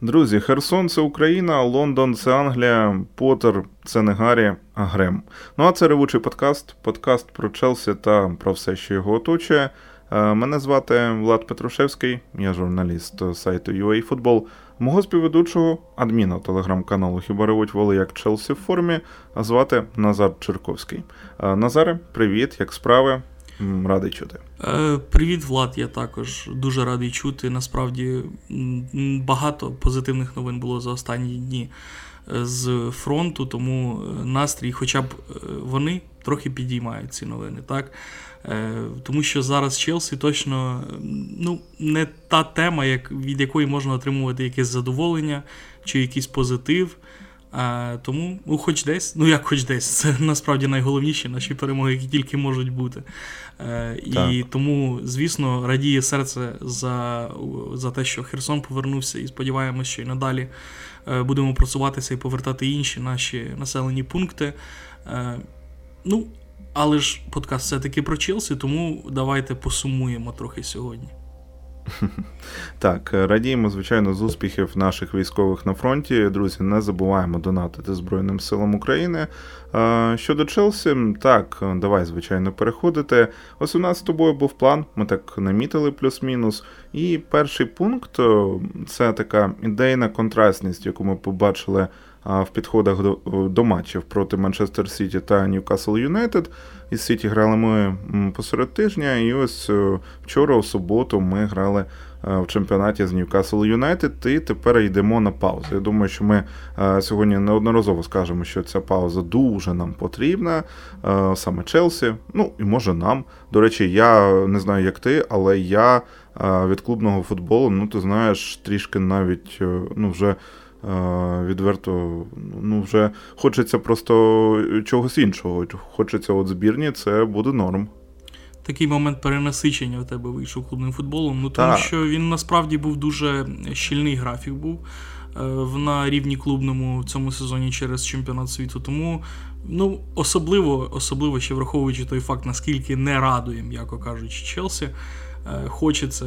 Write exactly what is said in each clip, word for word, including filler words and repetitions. Друзі, Херсон – це Україна, Лондон – це Англія, Поттер – це не Гаррі, а Грем. Ну а це Ревучий подкаст, подкаст про Челсі та про все, що його оточує. Мене звати Влад Петрушевський, я журналіст сайту ю ей футбол. Мого співведучого, адміна телеграм-каналу «Хіба ревуть воли як Челсі в формі», звати Назар Черковський. Назаре, привіт, як справи? Радий чути. Привіт, Влад, я також дуже радий чути. Насправді багато позитивних новин було за останні дні з фронту, тому настрій, хоча б вони трохи підіймають ці новини, так? Тому що зараз Челсі точно ну, не та тема, як, від якої можна отримувати якесь задоволення чи якийсь позитив. А, тому ну, хоч десь, ну як хоч десь, це насправді найголовніші наші перемоги, які тільки можуть бути. А, і тому, звісно, радіє серце за, за те, що Херсон повернувся, і сподіваємося, що і надалі будемо просуватися і повертати інші наші населені пункти. А, ну, але ж подкаст все-таки про Челсі, тому давайте посумуємо трохи сьогодні. Так, радіємо, звичайно, з успіхів наших військових на фронті. Друзі, не забуваємо донатити Збройним силам України. Щодо Челсі, так, давай, звичайно, переходити. Ось у нас з тобою був план, ми так намітили плюс-мінус. І перший пункт – це така ідейна контрастність, яку ми побачили в підходах до, до матчів проти Манчестер Сіті та Ньюкасл Юнайтед. Із Сіті грали ми посеред тижня, і ось вчора, у суботу, ми грали в чемпіонаті з Ньюкасл Юнайтед, і тепер йдемо на паузу. Я думаю, що ми сьогодні неодноразово скажемо, що ця пауза дуже нам потрібна, саме Челсі, ну і може нам. До речі, я не знаю, як ти, але я від клубного футболу, ну ти знаєш, трішки навіть, ну вже відверто, ну вже хочеться просто чогось іншого, хочеться от збірні, це буде норм. Такий момент перенасичення у тебе вийшов клубним футболом, ну тому так. Що він насправді був дуже щільний графік був на рівні клубному в цьому сезоні через Чемпіонат світу, тому ну, особливо, особливо ще враховуючи той факт, наскільки не радує, м'яко кажучи, Челсі, хочеться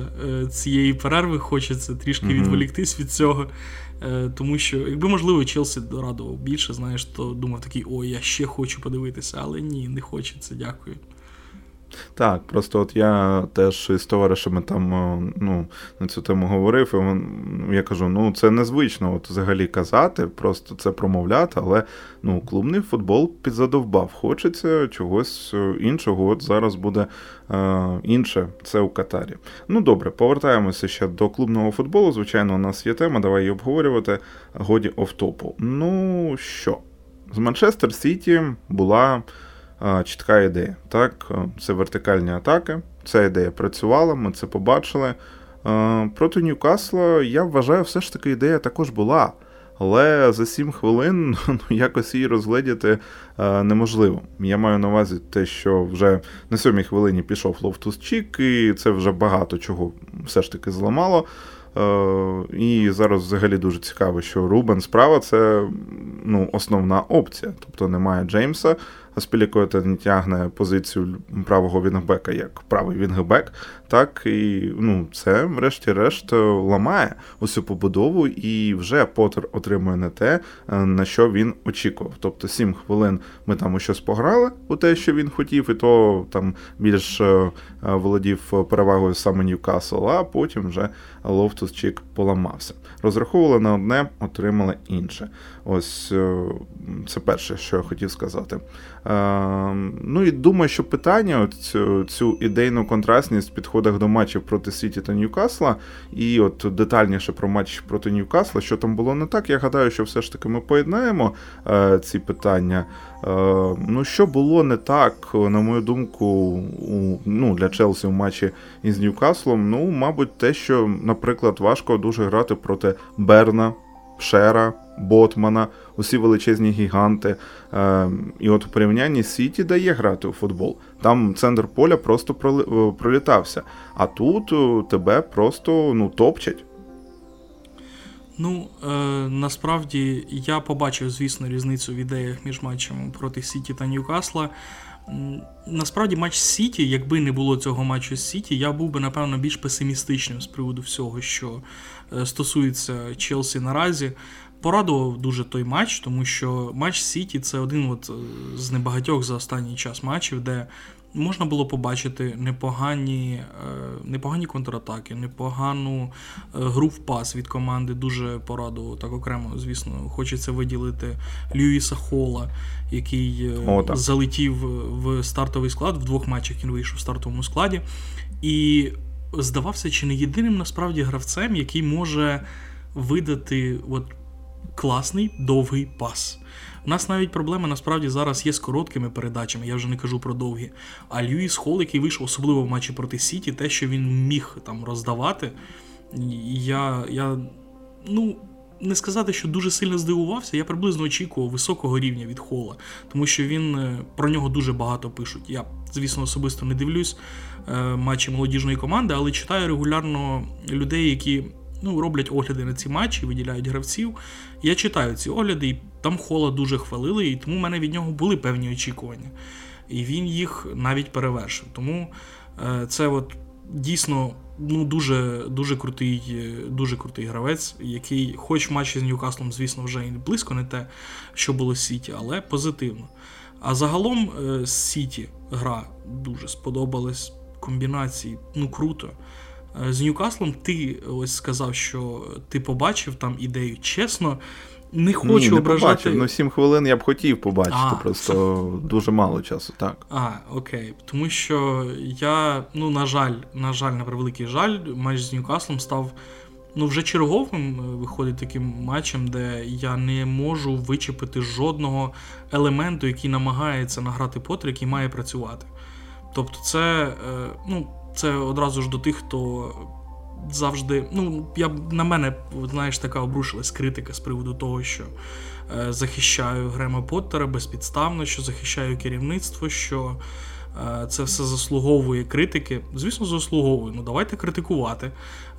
цієї перерви, хочеться трішки mm-hmm. відволіктись від цього, тому що, якби, можливо, Челсі дорадував більше, знаєш, то думав такий, о, я ще хочу подивитися, але ні, не хочеться, дякую. Так, просто от я теж із товаришами там, ну, на цю тему говорив, і я кажу, ну, це незвично от взагалі казати, просто це промовляти, але, ну, клубний футбол підзадовбав, хочеться чогось іншого, от зараз буде е, інше, це у Катарі. Ну, добре, повертаємося ще до клубного футболу, звичайно, у нас є тема, давай її обговорювати, годі офтопу. Ну, що, з Манчестер Сіті була чітка ідея, так, це вертикальні атаки, ця ідея працювала, ми це побачили. Проти Ньюкасла, я вважаю, все ж таки ідея також була, але за сім хвилин ну, якось її розгледіти неможливо. Я маю на увазі те, що вже на сьомій хвилині пішов Лофтус-Чік, і це вже багато чого все ж таки зламало. Uh, і зараз взагалі дуже цікаво, що Рубен справа – це ну, основна опція. Тобто немає Джеймса, Аспілікуета не тягне позицію правого вінгбека як правий вінгбек, так і ну, це врешті-решт ламає усю побудову і вже Поттер отримує не те, на що він очікував. Тобто сім хвилин ми там у щось пограли, у те, що він хотів, і то там більш володів перевагою саме Ньюкасл, а потім вже Лофт Чік поламався. Розраховували на одне, отримали інше. Ось це перше, що я хотів сказати. Ну і думаю, що питання, цю, цю ідейну контрастність в підходах до матчів проти Сіті та Ньюкасла, і от детальніше про матч проти Ньюкасла, що там було не так, я гадаю, що все ж таки ми поєднаємо ці питання. Ну, що було не так, на мою думку, у, ну, для Челсі в матчі із Ньюкаслом, ну, мабуть, те, що, наприклад, важко дуже грати проти Берна, Шера, Ботмана, усі величезні гіганти. І от у порівнянні Сіті дає грати у футбол. Там центр поля просто пролітався, а тут тебе просто, ну, топчать. Ну, е, насправді, я побачив, звісно, різницю в ідеях між матчами проти Сіті та Ньюкасла. Насправді матч з Сіті, якби не було цього матчу з Сіті, я був би, напевно, більш песимістичним з приводу всього, що стосується Челсі наразі. Порадував дуже той матч, тому що матч з Сіті – це один от з небагатьох за останній час матчів, де можна було побачити непогані, непогані контратаки, непогану гру в пас від команди. Дуже порадував, так окремо, звісно, хочеться виділити Льюїса Холла, який О, так. залетів в стартовий склад, в двох матчах він вийшов в стартовому складі. І здавався чи не єдиним, насправді, гравцем, який може видати от класний довгий пас. У нас навіть проблеми, насправді, зараз є з короткими передачами, я вже не кажу про довгі. А Льюїс Холл, який вийшов особливо в матчі проти Сіті, те, що він міг там роздавати, я, я ну, не сказати, що дуже сильно здивувався, я приблизно очікував високого рівня від Холла, тому що він, про нього дуже багато пишуть. Я, звісно, особисто не дивлюсь матчі молодіжної команди, але читаю регулярно людей, які Ну, роблять огляди на ці матчі, виділяють гравців. Я читаю ці огляди, і там Холла дуже хвалили, і тому в мене від нього були певні очікування. І він їх навіть перевершив. Тому це от дійсно ну, дуже, дуже, крутий, дуже крутий гравець, який, хоч в матчі з Ньюкаслом, звісно, вже і близько не те, що було з Сіті, але позитивно. А загалом з Сіті гра дуже сподобалась, комбінації, ну круто. З Ньюкаслом ти ось сказав, що ти побачив там ідею. Чесно, не хочу Ні, не ображати... побачив, ну сім хвилин я б хотів побачити, а, просто це... дуже мало часу, так. А, окей, тому що я, ну на жаль, на жаль, на превеликий жаль, матч з Ньюкаслом став, ну вже черговим, виходить, таким матчем, де я не можу вичепити жодного елементу, який намагається награти Поттер, який має працювати. Тобто це, ну, це одразу ж до тих, хто завжди, ну, я, на мене, знаєш, така обрушилась критика з приводу того, що е, захищаю Грема Поттера безпідставно, що захищаю керівництво, що е, це все заслуговує критики. Звісно, заслуговує. Ну, давайте критикувати.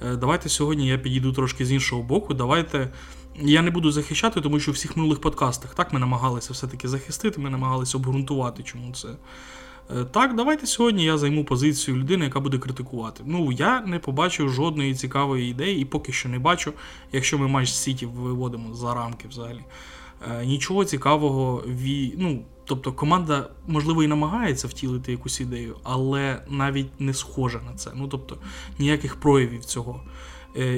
Е, давайте сьогодні я підійду трошки з іншого боку, давайте... Я не буду захищати, тому що у всіх минулих подкастах так ми намагалися все-таки захистити, ми намагалися обґрунтувати, чому це... Так, давайте сьогодні я займу позицію людини, яка буде критикувати. Ну, я не побачив жодної цікавої ідеї і поки що не бачу, якщо ми матч Сіті виводимо за рамки взагалі. Нічого цікавого, ві... ну, тобто команда, можливо, і намагається втілити якусь ідею, але навіть не схожа на це. Ну, тобто, ніяких проявів цього.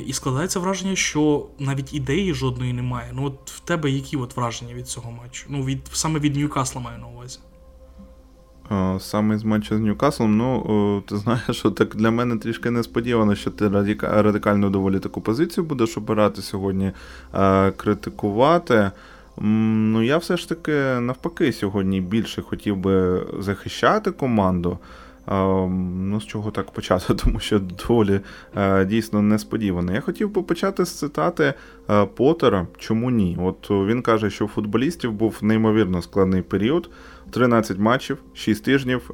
І складається враження, що навіть ідеї жодної немає. Ну, от в тебе які от враження від цього матчу? Ну, від... саме від Ньюкасла маю на увазі. Саме з матчу з Ньюкаслом, ну, ти знаєш, що так для мене трішки несподівано, що ти радикально доволі таку позицію будеш обирати сьогодні, критикувати. Ну, я все ж таки, навпаки, сьогодні більше хотів би захищати команду. Ну, з чого так почати, тому що доволі дійсно несподівано. Я хотів би почати з цитати Поттера «Чому ні?». От він каже, що у футболістів був неймовірно складний період, тринадцять матчів, шість тижнів,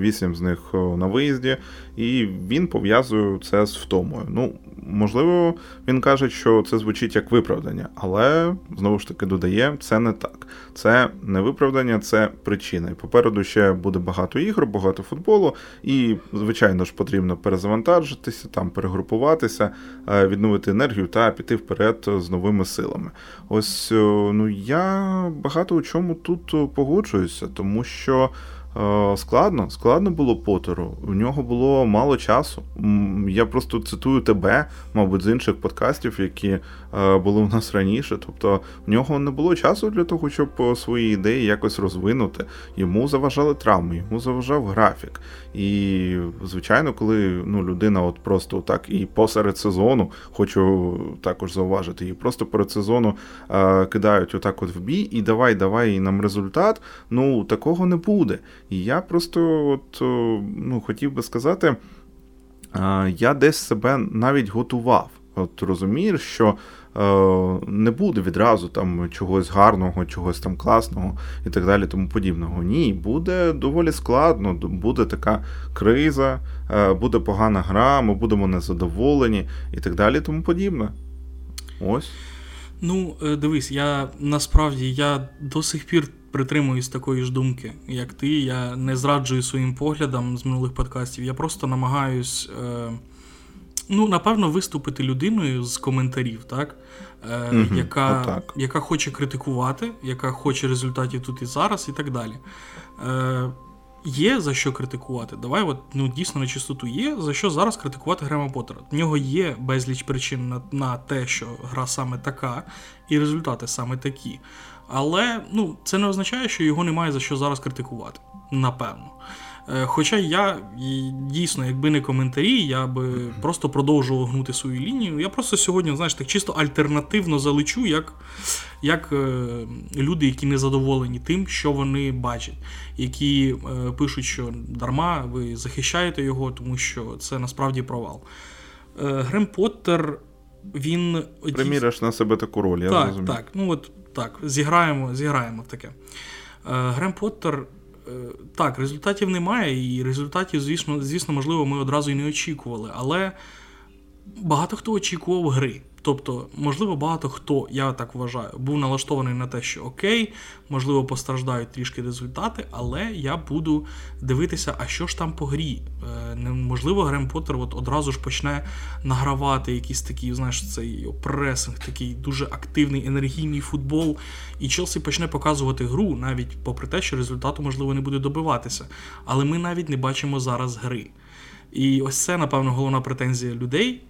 вісім з них на виїзді, і він пов'язує це з втомою. Ну, можливо, він каже, що це звучить як виправдання, але, знову ж таки, додає, це не так. Це не виправдання, це причина. І попереду ще буде багато ігор, багато футболу, і, звичайно ж, потрібно перезавантажитися, там перегрупуватися, відновити енергію та піти вперед з новими силами. Ось, ну, я багато у чому тут погоджуюся, тому що е, складно, складно було Поттеру, у нього було мало часу. Я просто цитую тебе, мабуть, з інших подкастів, які е, були у нас раніше. Тобто, в нього не було часу для того, щоб свої ідеї якось розвинути. Йому заважали травми, йому заважав графік. І, звичайно, коли ну, людина от просто так і посеред сезону, хочу також зауважити, її просто перед сезону е, кидають отак от в бій і давай, давай і нам результат, ну, такого не буде. І я просто от, ну, хотів би сказати, я десь себе навіть готував. От розумієш, що не буде відразу там чогось гарного, чогось там класного і так далі тому подібного. Ні, буде доволі складно, буде така криза, буде погана гра, ми будемо незадоволені і так далі тому подібне. Ось. Ну, дивись, я насправді я до сих пір притримуюсь такої ж думки, як ти. Я не зраджую своїм поглядам з минулих подкастів. Я просто намагаюсь, е, ну, напевно, виступити людиною з коментарів, так? Е, угу, яка, так. яка хоче критикувати, яка хоче результатів тут і зараз, і так далі. Е, Є за що критикувати. Давай, от, ну, дійсно на чистоту, є за що зараз критикувати Грема Поттера. В нього є безліч причин на, на те, що гра саме така, і результати саме такі. Але, ну, це не означає, що його немає за що зараз критикувати. Напевно. Е, хоча я, дійсно, якби не коментарі, я би просто продовжував гнути свою лінію. Я просто сьогодні, знаєш, так чисто альтернативно залечу, як, як е, люди, які не задоволені тим, що вони бачать. Які е, пишуть, що дарма, ви захищаєте його, тому що це насправді провал. Е, Грем Поттер, він... Приміряєш на себе таку роль, я розумію. Так, так, ну от... Так, зіграємо, зіграємо в таке. Грем Поттер, так, результатів немає, і результатів, звісно, звісно, можливо, ми одразу і не очікували, але багато хто очікував гри. Тобто, можливо, багато хто, я так вважаю, був налаштований на те, що окей, можливо, постраждають трішки результати, але я буду дивитися, а що ж там по грі. Е, можливо, Грем Поттер от одразу ж почне награвати якийсь такий, знаєш, цей пресинг, такий дуже активний, енергійний футбол, і Челсі почне показувати гру, навіть попри те, що результату, можливо, не буде добиватися. Але ми навіть не бачимо зараз гри. І ось це, напевно, головна претензія людей,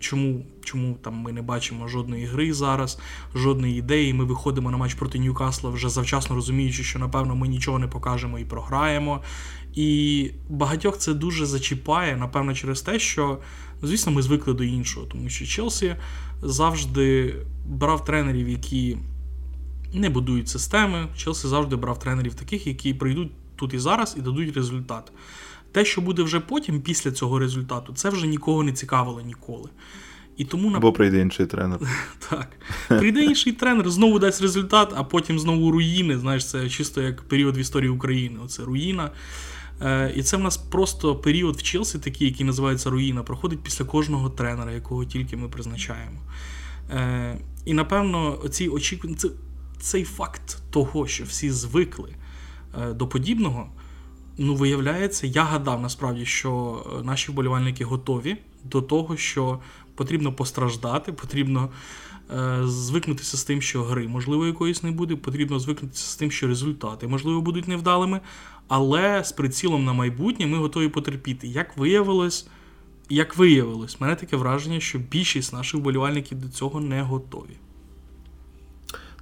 чому, чому там ми не бачимо жодної гри зараз, жодної ідеї, ми виходимо на матч проти Ньюкасла вже завчасно розуміючи, що, напевно, ми нічого не покажемо і програємо. І багатьох це дуже зачіпає, напевно, через те, що, ну, звісно, ми звикли до іншого, тому що Челсі завжди брав тренерів, які не будують системи, Челсі завжди брав тренерів таких, які прийдуть тут і зараз і дадуть результат. Те, що буде вже потім, після цього результату, це вже нікого не цікавило ніколи. І тому, нап... Бо прийде інший тренер. Так. Прийде інший тренер, знову дасть результат, а потім знову руїни. Знаєш, це чисто як період в історії України. Оце руїна. Е, і це в нас просто період в Челсі, такий, який називається руїна, проходить після кожного тренера, якого тільки ми призначаємо. Е, і, напевно, ці очікування... Це, цей факт того, що всі звикли е, до подібного, ну, виявляється, я гадав, насправді, що наші вболівальники готові до того, що потрібно постраждати, потрібно е, звикнутися з тим, що гри, можливо, якоїсь не буде, потрібно звикнутися з тим, що результати, можливо, будуть невдалими, але з прицілом на майбутнє ми готові потерпіти. Як виявилось, як виявилось, мене таке враження, що більшість наших вболівальників до цього не готові.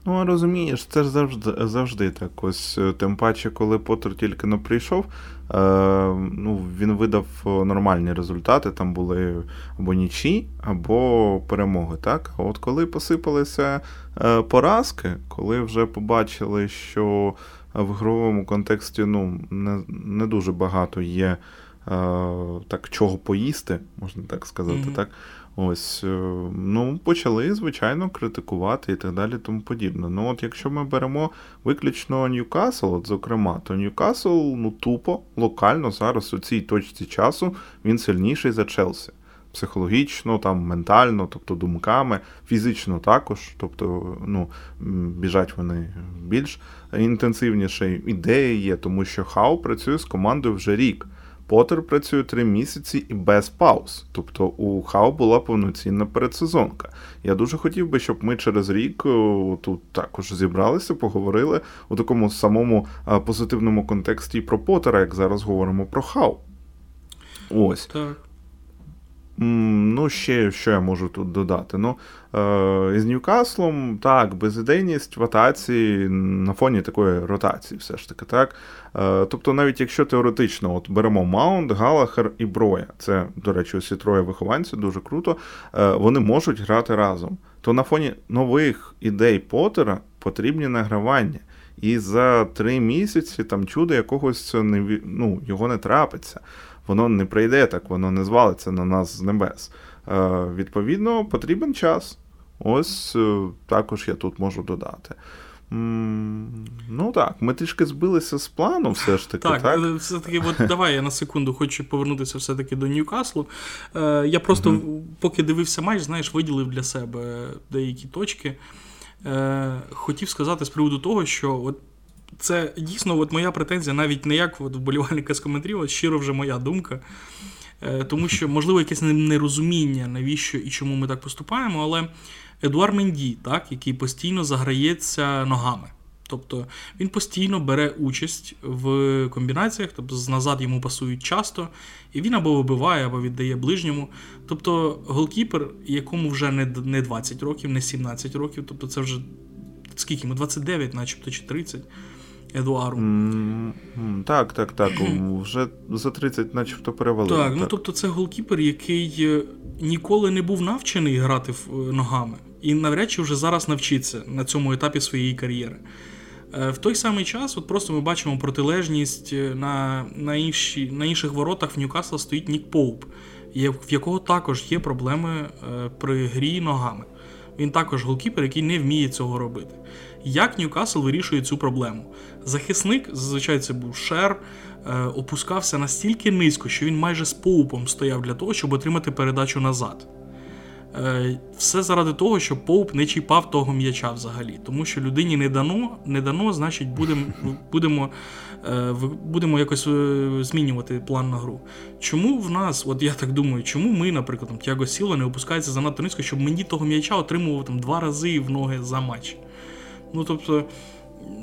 Ну, розумієш, це ж завжди, завжди так. Ось, тим паче, коли Поттер тільки не прийшов, е, ну, він видав нормальні результати, там були або нічі, або перемоги, так? А от коли посипалися е, поразки, коли вже побачили, що в ігровому контексті, ну, не, не дуже багато є е, так, чого поїсти, можна так сказати, mm-hmm. так? Ось, ну, почали, звичайно, критикувати і так далі, тому подібне. Ну, от якщо ми беремо виключно Ньюкасл, от, зокрема, то Ньюкасл, ну, тупо, локально зараз у цій точці часу він сильніший за Челсі. Психологічно, там, ментально, тобто думками, фізично також, тобто, ну, біжать вони більш інтенсивніше. Ідея є, тому що Хау працює з командою вже рік. Поттер працює три місяці і без пауз. Тобто у Хау була повноцінна передсезонка. Я дуже хотів би, щоб ми через рік тут також зібралися, поговорили у такому самому позитивному контексті про Поттера, як зараз говоримо про Хау. Ось. Так. Ну, ще, що я можу тут додати? Ну, е, із Ньюкаслом, так, безідейність в атаці на фоні такої ротації, все ж таки, так? Е, тобто, навіть якщо теоретично, от беремо Маунт, Галахер і Броя, це, до речі, усі троє вихованців, дуже круто, е, вони можуть грати разом. То на фоні нових ідей Поттера потрібні награвання. І за три місяці там чудо якогось, не, ну, його не трапиться. Воно не прийде так, воно не звалиться на нас з небес. Е, відповідно, потрібен час. Ось е, також я тут можу додати. Ну так, ми трішки збилися з плану все ж таки. Так, так? все-таки, от, давай я на секунду хочу повернутися все-таки до Ньюкаслу. Е, я просто, mm-hmm. поки дивився матч, знаєш, виділив для себе деякі точки. Е, хотів сказати з приводу того, що от це дійсно от моя претензія, навіть не як от вболівальника з коментарів, а щиро вже моя думка. Е, тому що, можливо, якесь нерозуміння, навіщо і чому ми так поступаємо, але Едуар Менді, так, який постійно заграється ногами. Тобто він постійно бере участь в комбінаціях, тобто назад йому пасують часто, і він або вибиває, або віддає ближньому. Тобто голкіпер, якому вже не двадцять років, не сімнадцять років, тобто це вже скільки, йому двадцять дев'ять, начебто, чи тридцять, Едуару. Mm, так, так, так, вже за тридцять начебто перевалили. Так, так, ну тобто це голкіпер, який ніколи не був навчений грати ногами. І навряд чи вже зараз навчиться на цьому етапі своєї кар'єри. В той самий час, от просто ми бачимо протилежність, на, на, інші, на інших воротах в Ньюкасла стоїть Нік Поуп, в якого також є проблеми при грі ногами. Він також голкіпер, який не вміє цього робити. Як Ньюкасл вирішує цю проблему? Захисник, зазвичай це був Шер, опускався настільки низько, що він майже з Поупом стояв для того, щоб отримати передачу назад. Все заради того, що Поуп не чіпав того м'яча взагалі, тому що людині не дано, не дано, значить будемо, будемо, будемо якось змінювати план на гру. Чому в нас, от я так думаю, чому ми, наприклад, там, Тіаго Сілва не опускається занадто низько, щоб мені того м'яча отримував там, два рази в ноги за матч? Ну тобто,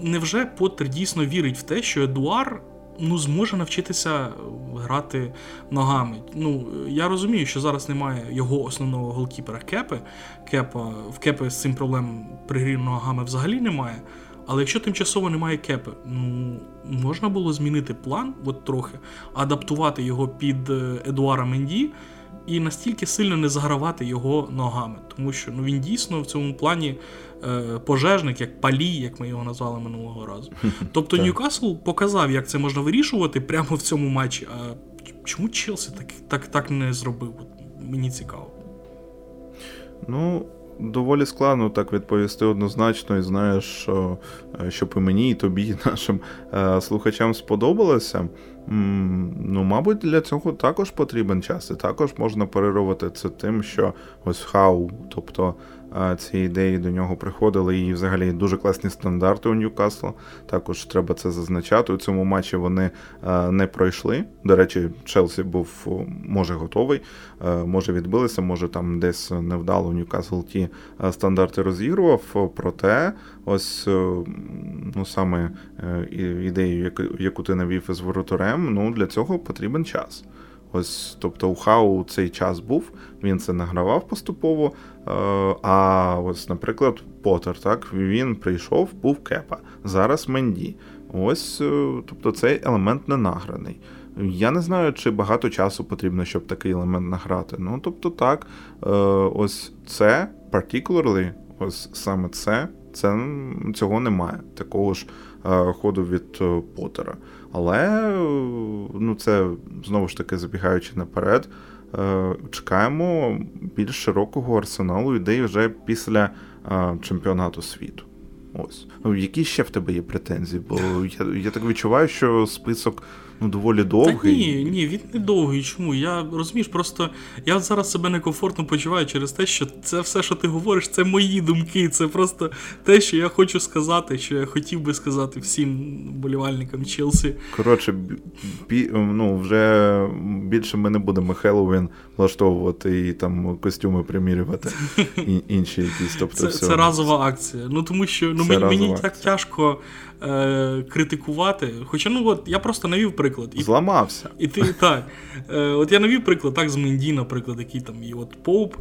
невже Поттер дійсно вірить в те, що Едуар ну, зможе навчитися грати ногами? Ну, я розумію, що зараз немає його основного голкіпера Кепи. Кепа, в Кепи з цим проблем при грі ногами взагалі немає. Але якщо тимчасово немає Кепи, ну, можна було змінити план от трохи, адаптувати його під Едуара Менді і настільки сильно не загравати його ногами. Тому що ну, він дійсно в цьому плані е, пожежник, як палі, як ми його назвали минулого разу. Тобто Ньюкасл показав, як це можна вирішувати прямо в цьому матчі. А чому Челсі так, так, так не зробив? Мені цікаво. Ну, доволі складно так відповісти однозначно. І знаєш, що, щоб і мені, і тобі, і нашим е, слухачам сподобалося. Ну, мабуть, для цього також потрібен час, і також можна переробити це тим, що ось Хау, тобто ці ідеї до нього приходили, і взагалі дуже класні стандарти у Ньюкасла, також треба це зазначати, у цьому матчі вони не пройшли, до речі, Челсі був, може, готовий, може відбилися, може там десь невдало Ньюкасл ті стандарти розігрував, проте ось, ну, саме ідею, яку ти навів із воротарем, ну, для цього потрібен час. Ось, тобто у Хау цей час був, він це награвав поступово, а ось, наприклад, Поттер, так, він прийшов, був Кепа, зараз Менді. Ось, тобто цей елемент не награний. Я не знаю, чи багато часу потрібно, щоб такий елемент награти. Ну, тобто так, ось це, particularly, ось саме це, це цього немає, такого ж ходу від Поттера. Але, ну це, знову ж таки, забігаючи наперед, чекаємо більш широкого арсеналу ідей вже після Чемпіонату світу. Ось. Які ще в тебе є претензії? Бо я, я так відчуваю, що список ну, доволі довгий. Так ні, ні, він не довгий. Чому? Я, розумієш, просто я зараз себе некомфортно почуваю через те, що це все, що ти говориш, це мої думки, це просто те, що я хочу сказати, що я хотів би сказати всім болівальникам Челсі. Коротше, бі, ну, вже більше ми не будемо Хеллоуін влаштовувати і там костюми примірювати, і інші якісь. Тобто, це, це разова акція. Ну, тому що ну, мені, мені так тяжко е, критикувати, хоча, ну, от, я просто навів приклад. І, Зламався. І ти, так. Е, от я навів приклад, так, з Менді, наприклад, який там, і от Поуп.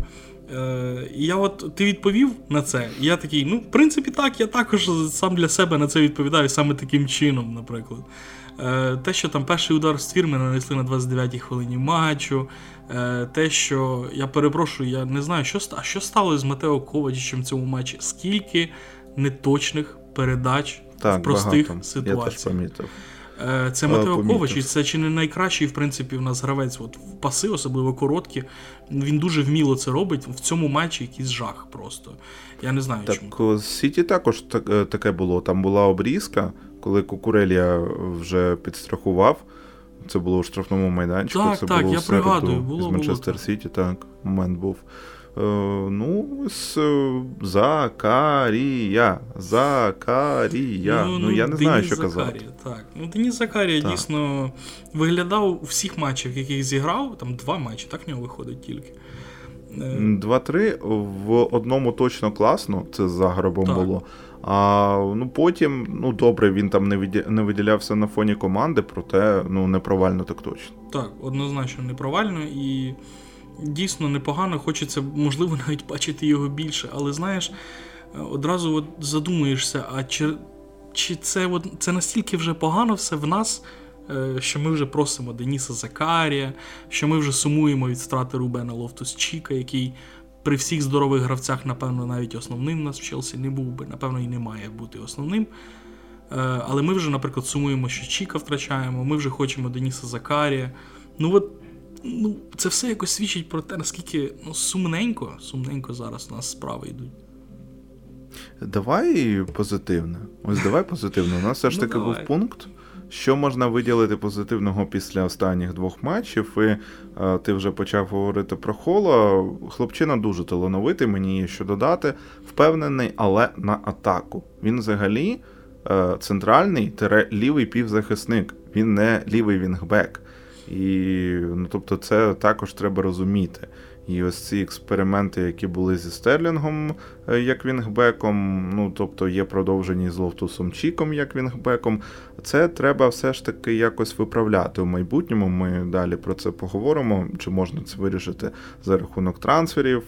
Е, і я от, ти відповів на це, і я такий, ну, в принципі, так, я також сам для себе на це відповідаю саме таким чином, наприклад. Е, те, що там перший удар в ствір ми нанесли на двадцять дев'ятій хвилині матчу, е, те, що, я перепрошую, я не знаю, що, а що стало з Матео Ковачичем в цьому матчі, скільки неточних передач так, в простих багато ситуаціях. Це Матео Ковачич, це чи не найкращий, в принципі, в нас гравець. От в паси, особливо короткі, він дуже вміло це робить. В цьому матчі якийсь жах просто. Я не знаю, так, чому. Так, Сіті також так, таке було. Там була обрізка, коли Кукурелія вже підстрахував. Це було у штрафному майданчику. Так, це так, було я пригадую. Було, з Манчестер Сіті, так, момент був. Е, ну, з, Закарія. Закарія. Ну, ну, ну я не Дені знаю, що Закарія, казати. Так. Ну, Дені Закарія так. дійсно виглядав у всіх матчах, в яких зіграв. Там два матчі, так в нього виходить тільки. два-три в одному точно класно, це з Загребом було. А ну потім, ну добре, він там не, виді... не виділявся на фоні команди, проте ну не провально так точно. Так, однозначно не провально і дійсно непогано, хочеться, можливо, навіть бачити його більше, але знаєш, одразу от задумуєшся, а чи, чи це, от... це настільки вже погано все в нас, що ми вже просимо Деніса Закарія, що ми вже сумуємо від страти Рубена Лофтус-Чіка, який при всіх здорових гравцях, напевно, навіть основним у нас в Челсі не був би, напевно, і не має бути основним. Але ми вже, наприклад, сумуємо, що Чіка втрачаємо, ми вже хочемо Деніса Закарія. Ну от, ну, це все якось свідчить про те, наскільки ну, сумненько, сумненько зараз у нас справи йдуть. Давай позитивно. Ось давай позитивно. У нас все ж таки був пункт. Що можна виділити позитивного після останніх двох матчів? І а, ти вже почав говорити про Холла. Хлопчина дуже талановитий, мені є що додати. Впевнений, але на атаку. Він взагалі а, центральний, тире, лівий півзахисник. Він не лівий вінгбек. І, ну, тобто це також треба розуміти. І ось ці експерименти, які були зі Стерлінгом, як вінгбеком, ну, тобто є продовжені з Лофтусом-Чіком, як вінгбеком, це треба все ж таки якось виправляти у майбутньому. Ми далі про це поговоримо, чи можна це вирішити за рахунок трансферів,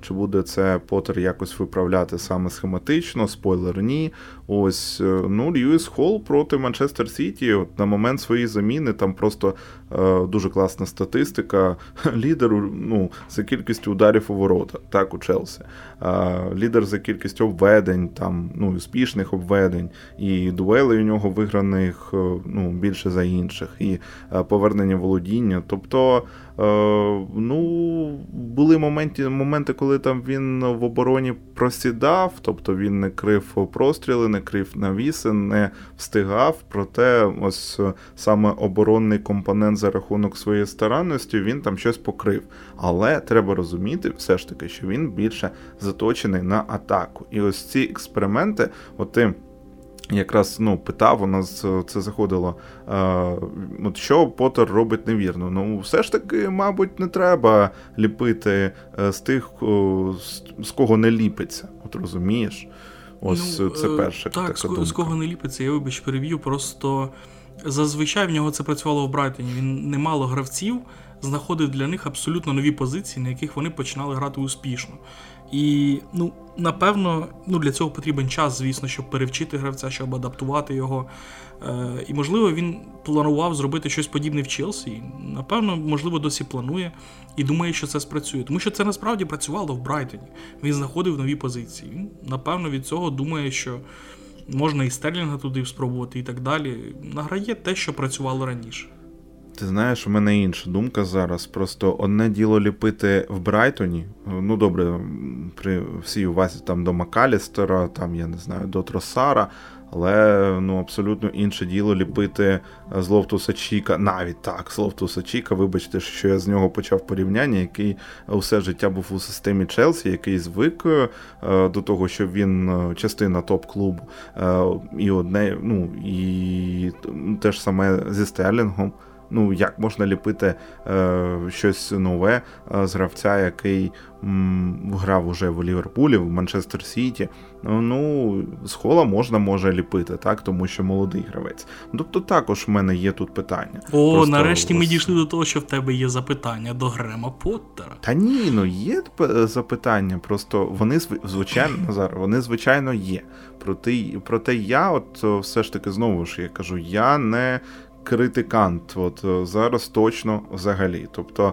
чи буде це Поттер якось виправляти саме схематично, спойлер, ні. Ось, ну, Льюїс Холл проти Манчестер Сіті, от на момент своєї заміни, там просто е, дуже класна статистика, лідер, ну, за кількістю ударів у ворота, так, у Челсі. Лідер за кількістю обведень, там, ну, успішних обведень, і дуели у нього виграних, ну, більше за інших, і повернення володіння. Тобто, ну, були моменти, моменти, коли там він в обороні просідав, тобто він не крив простріли, не крив навіси, не встигав, проте ось саме оборонний компонент за рахунок своєї старанності, він там щось покрив. Але треба розуміти все ж таки, що він більше заточений на атаку. І ось ці експерименти, от ти якраз ну, питав, у нас це заходило, е, от що Поттер робить невірно. Ну, все ж таки, мабуть, не треба ліпити з тих, з кого не ліпиться. От розумієш? Ось ну, це перше. Так, з думка. Кого не ліпиться, я, вибач, переб'ю, просто зазвичай в нього це працювало в Брайтоні. Він немало гравців знаходив для них абсолютно нові позиції, на яких вони починали грати успішно. І, ну, напевно, ну, для цього потрібен час, звісно, щоб перевчити гравця, щоб адаптувати його. Е, і, можливо, він планував зробити щось подібне в Челсі. Напевно, можливо, досі планує і думає, що це спрацює. Тому що це насправді працювало в Брайтоні. Він знаходив нові позиції. Він, напевно, від цього думає, що можна і Стерлінга туди спробувати і так далі. Награє те, що працювало раніше. Ти знаєш, у мене інша думка зараз. Просто одне діло ліпити в Брайтоні. Ну, добре, при всій увазі там до Макалістера, там, я не знаю, до Тросара. Але, ну, абсолютно інше діло ліпити з Лофтуса-Чіка. Навіть так, з Лофтуса-Чіка, вибачте, що я з нього почав порівняння, який усе життя був у системі Челсі, який звик до того, що він частина топ-клубу. І одне, ну, і те ж саме зі Стерлінгом. Ну, як можна ліпити е, щось нове е, з гравця, який м, грав уже в Ліверпулі, в Манчестер Сіті. Ну, з Холла можна, може ліпити, так, тому що молодий гравець. Тобто також в мене є тут питання. О, просто нарешті ось... ми дійшли до того, що в тебе є запитання до Грема Поттера. Та ні, ну є запитання, просто вони, звичайно, Назар, вони, звичайно, є. Проте, проте я, от все ж таки, знову ж я кажу, я не критикант. От зараз точно взагалі. Тобто,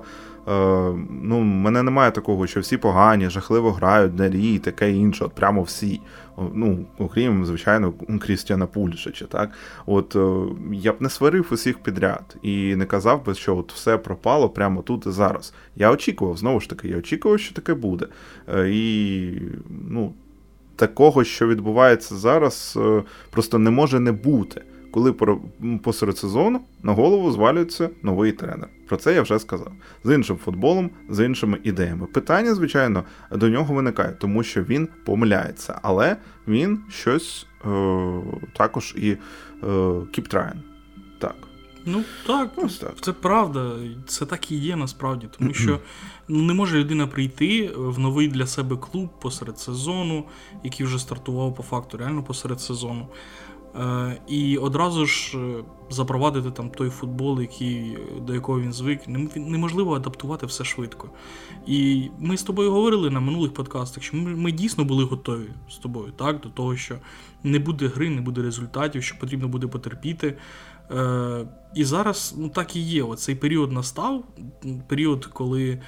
ну, мене немає такого, що всі погані, жахливо грають, далі і таке інше, от прямо всі. Ну, окрім, звичайно, Крістіана Пульшича, так? От я б не сварив усіх підряд і не казав би, що от все пропало прямо тут і зараз. Я очікував, знову ж таки, я очікував, що таке буде. І, ну, такого, що відбувається зараз, просто не може не бути, коли посеред сезону на голову звалюється новий тренер. Про це я вже сказав. З іншим футболом, з іншими ідеями. Питання, звичайно, до нього виникає, тому що він помиляється. Але він щось е- також і е- keep trying. Так. Ну так, ось так, це правда, це так і є насправді, тому що не може людина прийти в новий для себе клуб посеред сезону, який вже стартував по факту, реально посеред сезону. І одразу ж запровадити там той футбол, який, до якого він звик, неможливо адаптувати все швидко. І ми з тобою говорили на минулих подкастах, що ми, ми дійсно були готові з тобою, так, до того, що не буде гри, не буде результатів, що потрібно буде потерпіти. Е, і зараз, ну, так і є. Оцей період настав, період, коли,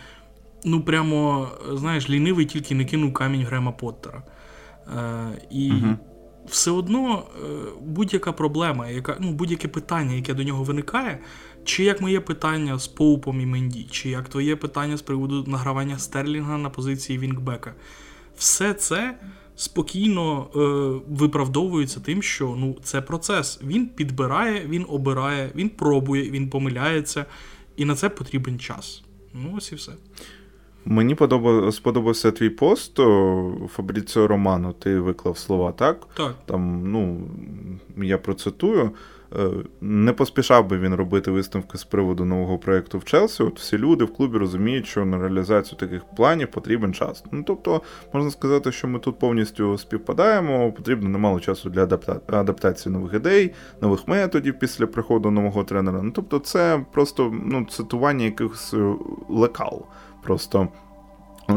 ну, прямо, знаєш, лінивий тільки не кинув камінь Грема Поттера. Е, і... Угу. Все одно будь-яка проблема, яка, ну, будь-яке питання, яке до нього виникає, чи як моє питання з Поупом і Менді, чи як твоє питання з приводу награвання Стерлінга на позиції вінгбека, все це спокійно е, виправдовується тим, що, ну, це процес. Він підбирає, він обирає, він пробує, він помиляється, і на це потрібен час. Ну, ось і все. Мені сподобався твій пост Фабріціо Романо, ти виклав слова, так? Так. Там, ну, я процитую. Не поспішав би він робити висновки з приводу нового проєкту в Челсі. От всі люди в клубі розуміють, що на реалізацію таких планів потрібен час. Ну, тобто, можна сказати, що ми тут повністю співпадаємо, потрібно немало часу для адапта... адаптації нових ідей, нових методів після приходу нового тренера. Ну, тобто, це просто, ну, цитування якихось лекал. Просто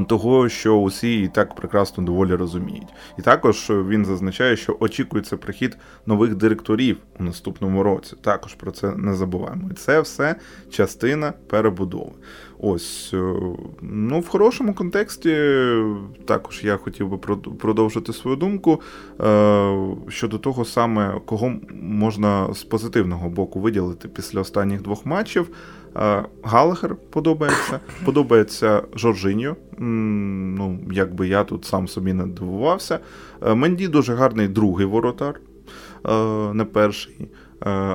того, що усі і так прекрасно доволі розуміють. І також він зазначає, що очікується прихід нових директорів у наступному році. Також про це не забуваємо. І це все частина перебудови. Ось, ну, в хорошому контексті також я хотів би продовжити свою думку щодо того саме, кого можна з позитивного боку виділити після останніх двох матчів. Галахер подобається, подобається Жоржиньо, ну, якби я тут сам собі не дивувався. Менді дуже гарний другий воротар, не перший.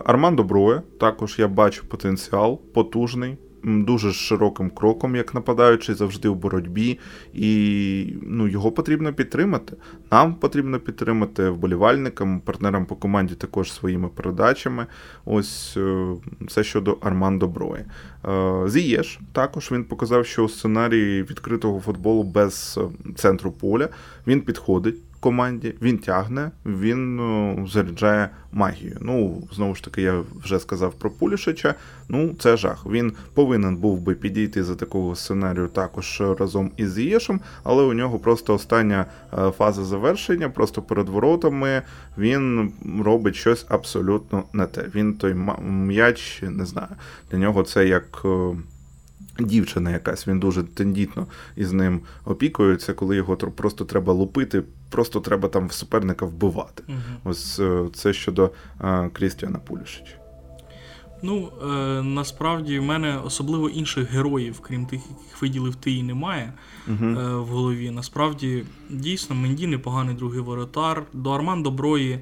Армандо Брое, також я бачу потенціал, потужний, дуже широким кроком, як нападаючий, завжди в боротьбі, і, ну, його потрібно підтримати. Нам потрібно підтримати, вболівальникам, партнерам по команді також своїми передачами. Ось все щодо Армандо Брої. Зієш також, він показав, що у сценарії відкритого футболу без центру поля він підходить команді, він тягне, він заряджає магію. Ну, знову ж таки, я вже сказав про Пулішича, ну, це жах. Він повинен був би підійти за такого сценарію також разом із Зієшем, але у нього просто остання фаза завершення, просто перед воротами він робить щось абсолютно не те. Він той м'яч, не знаю, для нього це як... дівчина якась, він дуже тендітно із ним опікується, коли його просто треба лупити, просто треба там суперника вбивати. Угу. Ось це щодо а, Крістіана Пулішича. Ну, е, насправді в мене особливо інших героїв, крім тих, яких виділив ти, і немає угу. е, в голові. Насправді, дійсно, Менді непоганий другий воротар. До Армандо Брої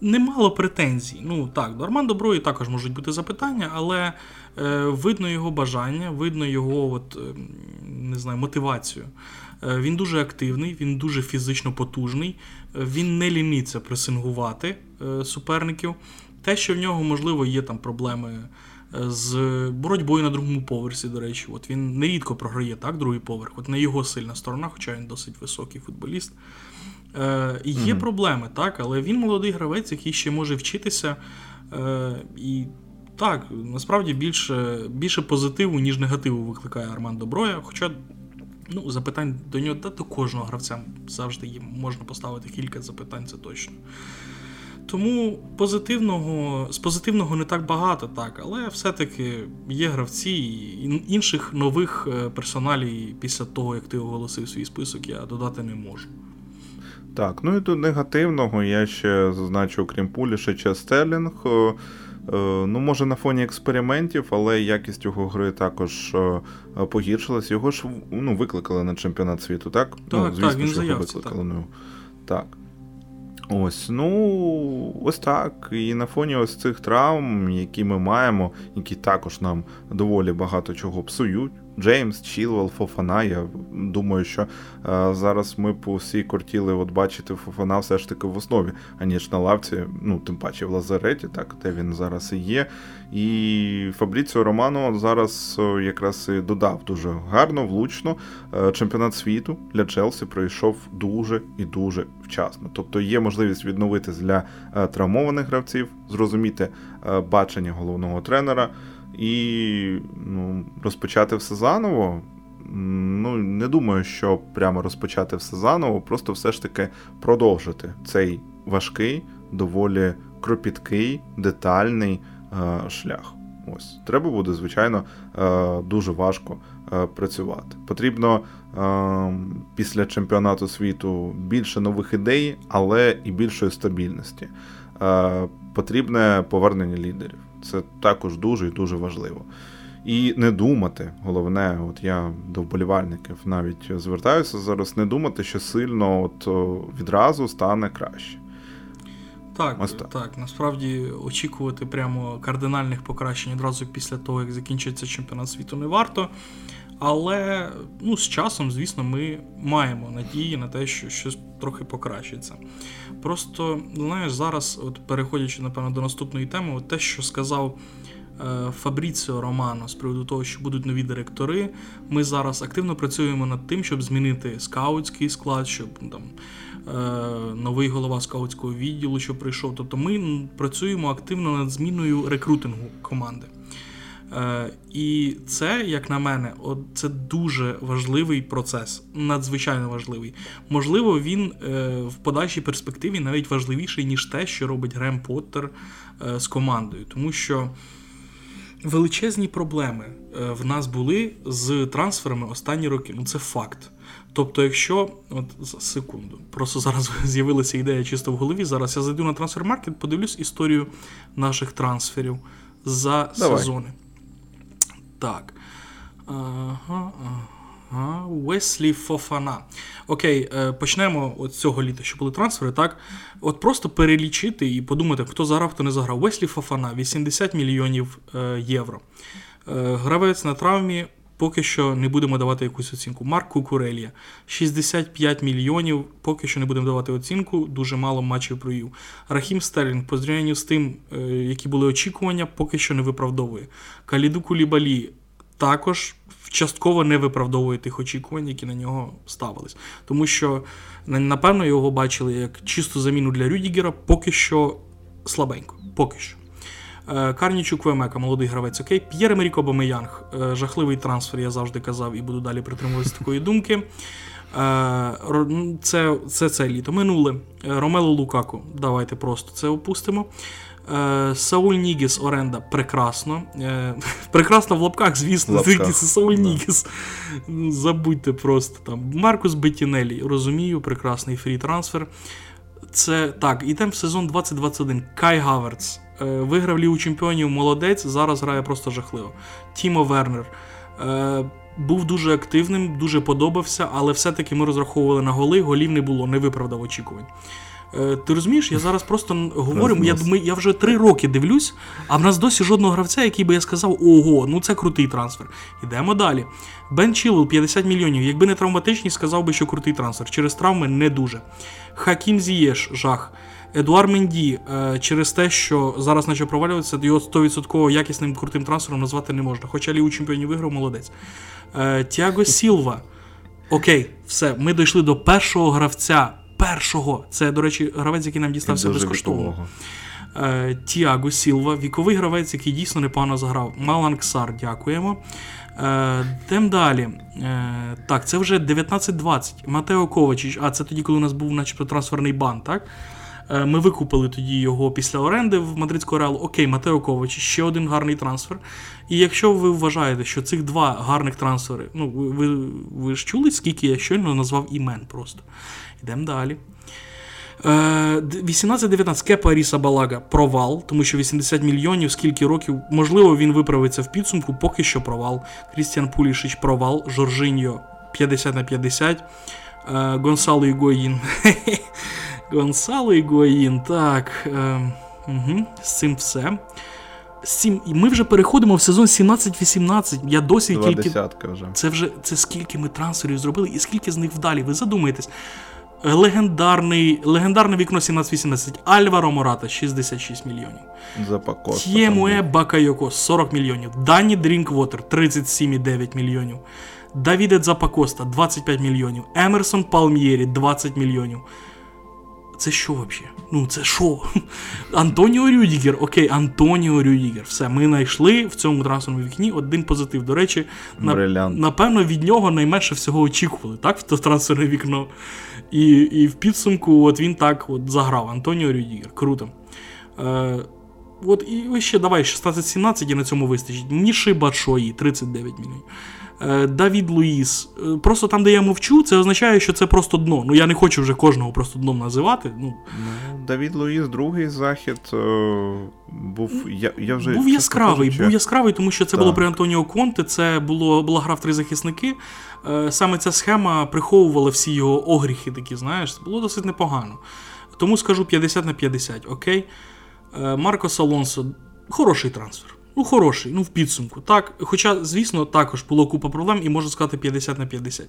немало претензій. Ну, так, до Армандо Брої також можуть бути запитання, але е, видно його бажання, видно його, от, е, не знаю, мотивацію. Е, він дуже активний, він дуже фізично потужний, е, він не ліниться пресингувати е, суперників. Те, що в нього, можливо, є там проблеми з боротьбою на другому поверсі, до речі. От він нерідко програє, так, другий поверх. От не його сильна сторона, хоча він досить високий футболіст. Е, є mm-hmm. проблеми, так, але він молодий гравець, який ще може вчитися, е, і так, насправді більше, більше позитиву, ніж негативу викликає Армандо Броя, хоча, ну, запитань до нього, та до кожного гравця завжди є, можна поставити кілька запитань, це точно. Тому позитивного, з позитивного не так багато, так, але все-таки є гравці і інших нових персоналій після того, як ти оголосив свій список, я додати не можу. Так, ну і до негативного я ще зазначу, окрім Пулішича, Стерлінг. Ну, може, на фоні експериментів, але якість його гри також погіршилась. Його ж ну, викликали на чемпіонат світу, так? Так, ну, звісно, так, він заявився. Так. Ну, так. Ось, ну, ось так. І на фоні ось цих травм, які ми маємо, які також нам доволі багато чого псують. Джеймс, Чілвел, Фофана, я думаю, що е, зараз ми по всій кортіли от бачити Фофана все ж таки в основі, аніж на лавці, ну, тим паче в лазареті, так, де він зараз і є. І Фабріціо Романо зараз е, якраз і додав дуже гарно, влучно. Е, чемпіонат світу для Челсі пройшов дуже і дуже вчасно. Тобто є можливість відновитись для е, травмованих гравців, зрозуміти е, бачення головного тренера, і ну, розпочати все заново, ну, не думаю, що прямо розпочати все заново, просто все ж таки продовжити цей важкий, доволі кропіткий, детальний е- шлях. Ось, треба буде, звичайно, е- дуже важко е- працювати. Потрібно е- після чемпіонату світу більше нових ідей, але і більшої стабільності. Е- потрібне повернення лідерів. Це також дуже і дуже важливо. І не думати, головне, от я до вболівальників навіть звертаюся зараз, не думати, що сильно от відразу стане краще. Так, так. так, насправді очікувати прямо кардинальних покращень одразу після того, як закінчиться чемпіонат світу, не варто. Але ну, з часом, звісно, ми маємо надії на те, що щось трохи покращиться. Просто, знаєш, зараз, от переходячи, напевно, до наступної теми, от те, що сказав е, Фабріціо Романо з приводу того, що будуть нові директори, ми зараз активно працюємо над тим, щоб змінити скаутський склад, щоб там е, новий голова скаутського відділу, що прийшов. Тобто ми працюємо активно над зміною рекрутингу команди. І це, як на мене, це дуже важливий процес, надзвичайно важливий. Можливо, він в подальшій перспективі навіть важливіший, ніж те, що робить Грем Поттер з командою. Тому що величезні проблеми в нас були з трансферами останні роки. Ну, це факт. Тобто, якщо... От, секунду. Просто зараз з'явилася ідея чисто в голові. Зараз я зайду на трансфер-маркет, подивлюсь історію наших трансферів за Давай. сезони. Так, ага, ага, Уеслі Фофана. Окей, почнемо от цього літа, що були трансфери, так? От просто перелічити і подумати, хто заграв, хто не заграв. Уеслі Фофана, вісімдесят мільйонів євро. Гравець на травмі, поки що не будемо давати якусь оцінку. Марк Кукурелія, шістдесят п'ять мільйонів, поки що не будемо давати оцінку, дуже мало матчів провів. Рахім Стерлінг, по зрівнянню з тим, які були очікування, поки що не виправдовує. Каліду Кулібалі також частково не виправдовує тих очікувань, які на нього ставились. Тому що, напевно, його бачили як чисту заміну для Рюдігера, поки що слабенько, поки що. Карнічу Квемека, молодий гравець, окей. П'єр-Емерік Обамеянг, жахливий трансфер, я завжди казав, і буду далі притримуватися такої думки. Це, це, це літо. Минуле. Ромело Лукаку, давайте просто це опустимо. Сауль Нігіс, оренда, прекрасно. Прекрасно в лапках, звісно, тільки Сауль Нігіс. Забудьте просто там. Маркус Беттінеллі, розумію, прекрасний фрі-трансфер. Це так, ідемо в сезон двадцять двадцять один. Кай Гаверц. Виграв Лігу чемпіонів, молодець, зараз грає просто жахливо. Тімо Вернер е, був дуже активним, дуже подобався, але все-таки ми розраховували на голи, голів не було, не виправдав очікувань. Е, ти розумієш, я зараз просто говорю, я, я вже три роки дивлюсь, а в нас досі жодного гравця, який би я сказав, ого, ну це крутий трансфер. Ідемо далі. Бен Чілвел, п'ятдесят мільйонів, якби не травматичність, сказав би, що крутий трансфер. Через травми не дуже. Хакім Зієш, жах. Едуар Менді, через те, що зараз наче провалюється, його сто відсотків якісним крутим трансфером назвати не можна. Хоча Лігу чемпіонів виграв, молодець. Тіаго Сілва. Окей, все, ми дійшли до першого гравця. Першого. Це, до речі, гравець, який нам дістався безкоштовно. Тіаго Сілва, віковий гравець, який дійсно непогано заграв. Маланксар, дякуємо. Тим далі. Так, це вже дев'ятнадцять двадцять. Матео Ковачич. А, це тоді, коли у нас був начебто трансферний бан, так? Ми викупили тоді його після оренди в мадридського Реалу. Окей, Матео Ковачич, ще один гарний трансфер. І якщо ви вважаєте, що цих два гарних трансфери, ну, ви, ви ж чули, скільки я щойно назвав імен просто. Йдемо далі. вісімнадцять дев'ятнадцять Кепа Аррісабалага провал, тому що вісімдесят мільйонів, скільки років, можливо, він виправиться в підсумку, поки що провал. Крістіан Пульшич провал, Жоржиньо п'ятдесят на п'ятдесят, Гонсало Ігоїн. Гонсало Ігоїн, так, угу. З цим все. Сім... І ми вже переходимо в сезон сімнадцять вісімнадцять. Я досі Два тільки... десятка вже. Це вже, це скільки ми трансферів зробили і скільки з них вдалі, ви задумаєтесь. Легендарний, легендарне вікно сімнадцять вісімнадцять. Альваро Мората шістдесят шість мільйонів. Запаковка. Тьємуе Бакайоко сорок мільйонів. Дані Дрінквотер тридцять сім цілих дев'ять мільйонів. Давіде Дзапакоста двадцять п'ять мільйонів. Емерсон Палм'єрі двадцять мільйонів. Це що взагалі? Ну, це що? Антоніо Рюдігер. Окей, Антоніо Рюдігер. Все, ми знайшли в цьому трансферному вікні один позитив. До речі, на, напевно, від нього найменше всього очікували, так, в трансферне вікно. І, і в підсумку от він так от заграв. Антоніо Рюдігер. Круто. Е, от і ще, давай, шістнадцять сімнадцять і на цьому вистачить. Ніши Бачої, тридцять дев'ять мільйонів. Давід Луїс. Просто там, де я мовчу, це означає, що це просто дно. Ну, я не хочу вже кожного просто дном називати. Ну, Давід Луїс, другий захід, був... Я, я вже, був яскравий, кажучи. був яскравий, тому що це так. було при Антоніо Конте, це було, була гра в три захисники. Саме ця схема приховувала всі його огріхи такі, знаєш. Було досить непогано. Тому скажу п'ятдесят на п'ятдесят, окей. Маркос Алонсо, хороший трансфер. Ну, хороший, ну, в підсумку. Так, хоча, звісно, також було купа проблем, і можу сказати п'ятдесят на п'ятдесят.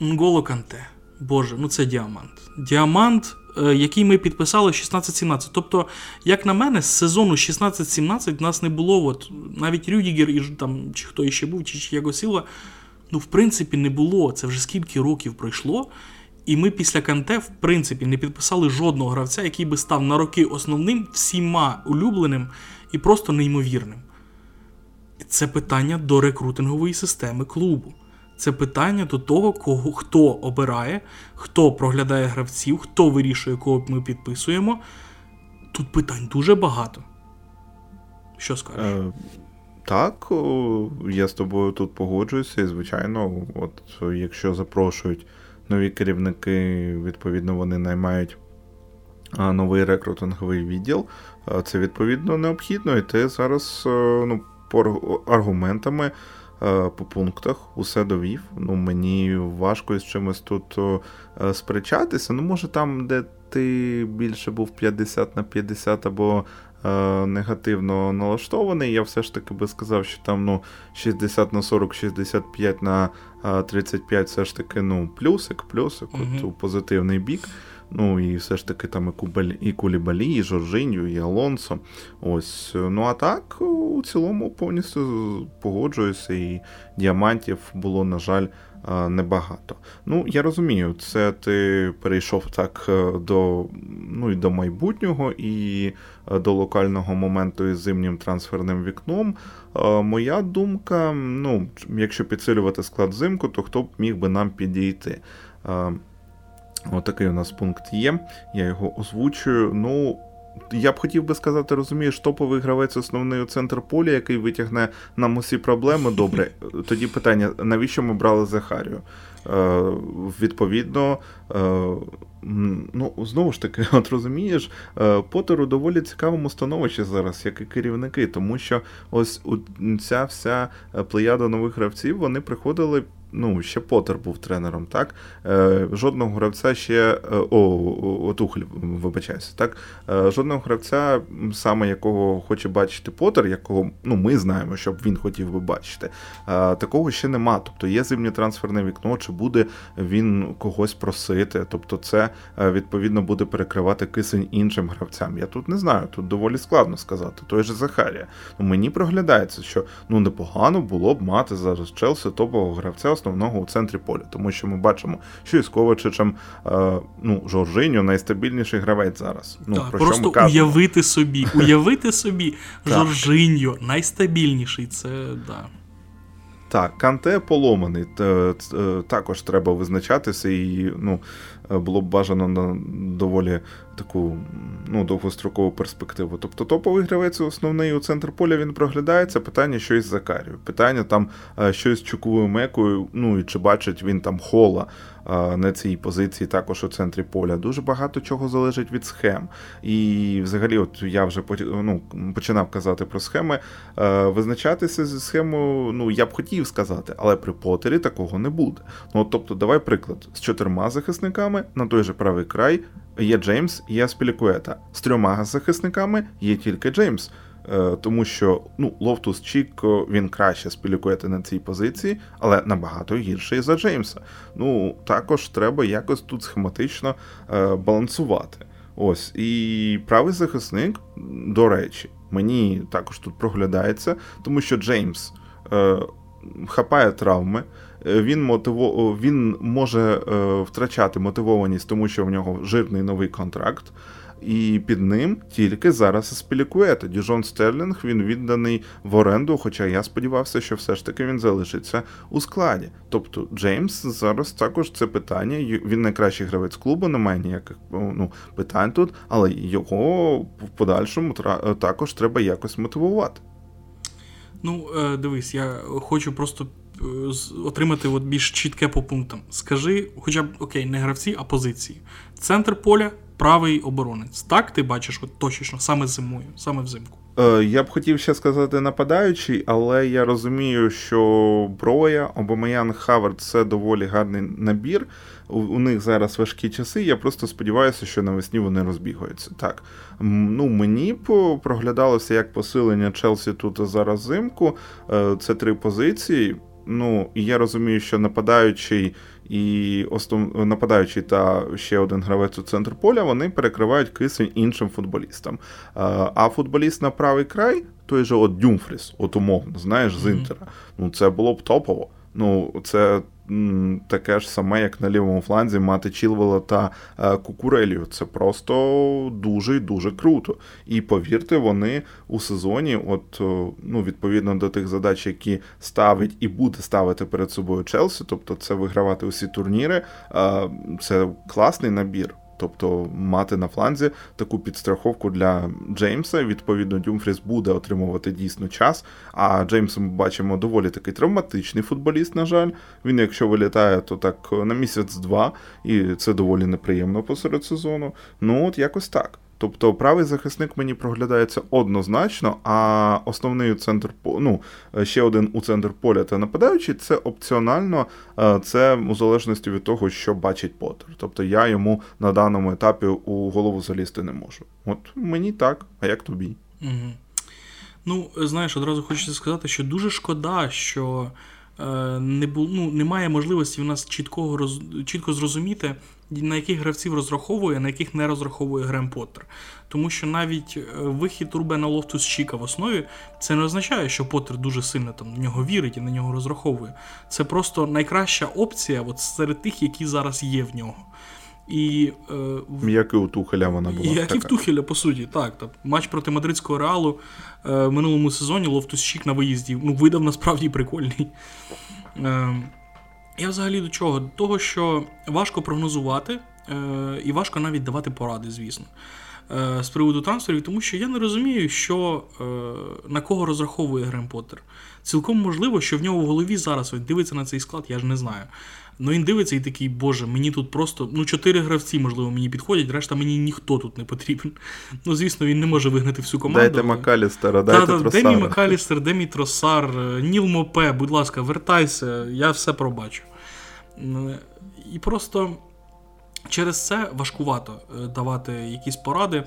Н'Голо Канте. Боже, ну це діамант. Діамант, який ми підписали шістнадцять сімнадцять. Тобто, як на мене, з сезону шістнадцять сімнадцять в нас не було, от, навіть Рюдігер, і там, чи хто іще був, чи Тіаго Сілва, ну, в принципі, не було. Це вже скільки років пройшло. І ми після Канте, в принципі, не підписали жодного гравця, який би став на роки основним, всіма улюбленим і просто неймовірним. Це питання до рекрутингової системи клубу. Це питання до того, кого, хто обирає, хто проглядає гравців, хто вирішує, кого ми підписуємо. Тут питань дуже багато. Що скажеш? Так, я з тобою тут погоджуюся. І, звичайно, от якщо запрошують нові керівники, відповідно, вони наймають новий рекрутинговий відділ. Це, відповідно, необхідно. І ти зараз, ну, по аргументами, по пунктах усе довів. Ну, мені важко з чимось тут сперечатися. Ну, може, там, де ти більше був п'ятдесят на п'ятдесят або негативно налаштований, я все ж таки би сказав, що там, ну, шістдесят на сорок, шістдесят п'ять на тридцять п'ять все ж таки, ну, плюсик, плюсик, mm-hmm. от у позитивний бік. Ну, і все ж таки там і Кулібалі, і Жоржиньо, і Алонсо. Ось. Ну, а так, у цілому, повністю погоджуюся, і діамантів було, на жаль, небагато. Ну, я розумію, це ти перейшов так до, ну, і до майбутнього, і до локального моменту із зимнім трансферним вікном. Моя думка, ну, якщо підсилювати склад взимку, то хто б міг би нам підійти? Отакий у нас пункт є, я його озвучую. Ну, я б хотів би сказати, розумієш, топовий гравець основний у центр поля, який витягне нам усі проблеми. Добре, тоді питання, навіщо ми брали Захарію? Е, відповідно, е, ну, знову ж таки, от розумієш, е, Поттеру доволі цікавому становищі зараз, як і керівники, тому що ось ця вся плеяда нових гравців, вони приходили. Ну, ще Поттер був тренером, так? Е, жодного гравця ще... О, Тухель, вибачаюся, так? Е, жодного гравця, саме якого хоче бачити Поттер, якого, ну, ми знаємо, щоб він хотів би бачити, е, такого ще нема. Тобто є зимнє трансферне вікно, чи буде він когось просити. Тобто це, відповідно, буде перекривати кисень іншим гравцям. Я тут не знаю, тут доволі складно сказати. Той же Захарія. Ну, мені проглядається, що, ну, непогано було б мати зараз Челсі топового гравця основного у центрі поля, тому що ми бачимо, що із Ковачичем, е, ну, Жоржиньо найстабільніший гравець зараз. Ну, так, про просто що ми кажемо? Уявити собі, уявити собі, Жоржиньо найстабільніший, це, да. Так, Канте поломаний. Також треба визначатися, і ну, було б бажано на доволі таку ну, довгострокову перспективу. Тобто топовий гравець основний у центр поля, він проглядається. Питання, що із Закарію. Питання там, що із Чуковою Мекою, ну і чи бачить він там Холла на цій позиції також у центрі поля. Дуже багато чого залежить від схем. І взагалі, от я вже ну, починав казати про схеми. Визначатися зі схемою, ну, я б хотів сказати, але при Поттері такого не буде. Ну, от, тобто, давай приклад. З чотирма захисниками на той же правий край є Джеймс, є Аспілікуета. З трьома захисниками є тільки Джеймс. Тому що ну, Лофтус-Чік, він краще Аспілікуета на цій позиції, але набагато гірший за Джеймса. Ну, також треба якось тут схематично балансувати. Ось, і правий захисник, до речі, мені також тут проглядається, тому що Джеймс е, хапає травми, він, мотиво... він може е, втрачати мотивованість, тому що в нього жирний новий контракт, і під ним тільки зараз Аспілікуета. Діжон Стерлінг, він відданий в оренду, хоча я сподівався, що все ж таки він залишиться у складі. Тобто Джеймс зараз також це питання, він найкращий гравець клубу, немає ніяких ну, питань тут, але його в подальшому також треба якось мотивувати. Ну, дивись, я хочу просто отримати от більш чітке по пунктам. Скажи, хоча б, окей, не гравці, а позиції. Центр поля, правий оборонець. Так ти бачиш от точечно, саме зимою, саме взимку? Е, я б хотів ще сказати нападаючий, але я розумію, що Броя, Обамеян, Хавард – це доволі гарний набір. У, у них зараз важкі часи, я просто сподіваюся, що навесні вони розбігаються. Так, ну мені проглядалося як посилення Челсі тут зараз взимку. Е, це три позиції. Ну, і я розумію, що нападаючий і основ... нападаючий та ще один гравець у центр поля, вони перекривають кисень іншим футболістам. А футболіст на правий край, той же от Дюмфріс, от умовно, знаєш, з Інтера. Mm-hmm. Ну, це було б топово. Ну, це м, таке ж саме, як на лівому фланзі мати Чілвела та е, Кукурелію. Це просто дуже і дуже круто. І повірте, вони у сезоні, от, ну, відповідно до тих задач, які ставить і буде ставити перед собою Челсі, тобто це вигравати усі турніри, е, це класний набір. Тобто мати на фланзі таку підстраховку для Джеймса, відповідно, Дюмфріс буде отримувати дійсно час, а Джеймса ми бачимо доволі такий травматичний футболіст, на жаль. Він, якщо вилітає, то так на місяць-два, і це доволі неприємно посеред сезону. Ну, от якось так. Тобто правий захисник мені проглядається однозначно, а основний центр, ну, ще один у центр поля та нападаючий, це опціонально, це у залежності від того, що бачить Поттер. Тобто я йому на даному етапі у голову залізти не можу. От мені так, а як тобі? Угу. Ну, знаєш, одразу хочеться сказати, що дуже шкода, що не було, ну, немає можливості в нас чіткого роз... чітко зрозуміти, на яких гравців розраховує, а на яких не розраховує Грем Поттер. Тому що навіть вихід Рубена Лофтус-Чіка в основі, це не означає, що Поттер дуже сильно там в нього вірить і на нього розраховує. Це просто найкраща опція от, серед тих, які зараз є в нього. І, е, як і у Тухеля вона була. Як така. І в Тухеля, по суті, так. так. Матч проти мадридського Реалу в е, минулому сезоні Лофтус-Чік на виїзді ну, видав насправді прикольний. Е, я взагалі до чого? До того, що важко прогнозувати е, і важко навіть давати поради, звісно, е, з приводу трансферів, тому що я не розумію, що, е, на кого розраховує Грем Поттер. Цілком можливо, що в нього в голові зараз він дивиться на цей склад, я ж не знаю. Ну, він дивиться і такий, боже, мені тут просто, ну, чотири гравці, можливо, мені підходять, решта мені ніхто тут не потрібен. Ну, звісно, він не може вигнати всю команду. Дайте Макалістера, дайте Тросара. Да, Демі Макалістер, Демі Тросар, Ніл Мопе, будь ласка, вертайся, я все пробачу. І просто через це важкувато давати якісь поради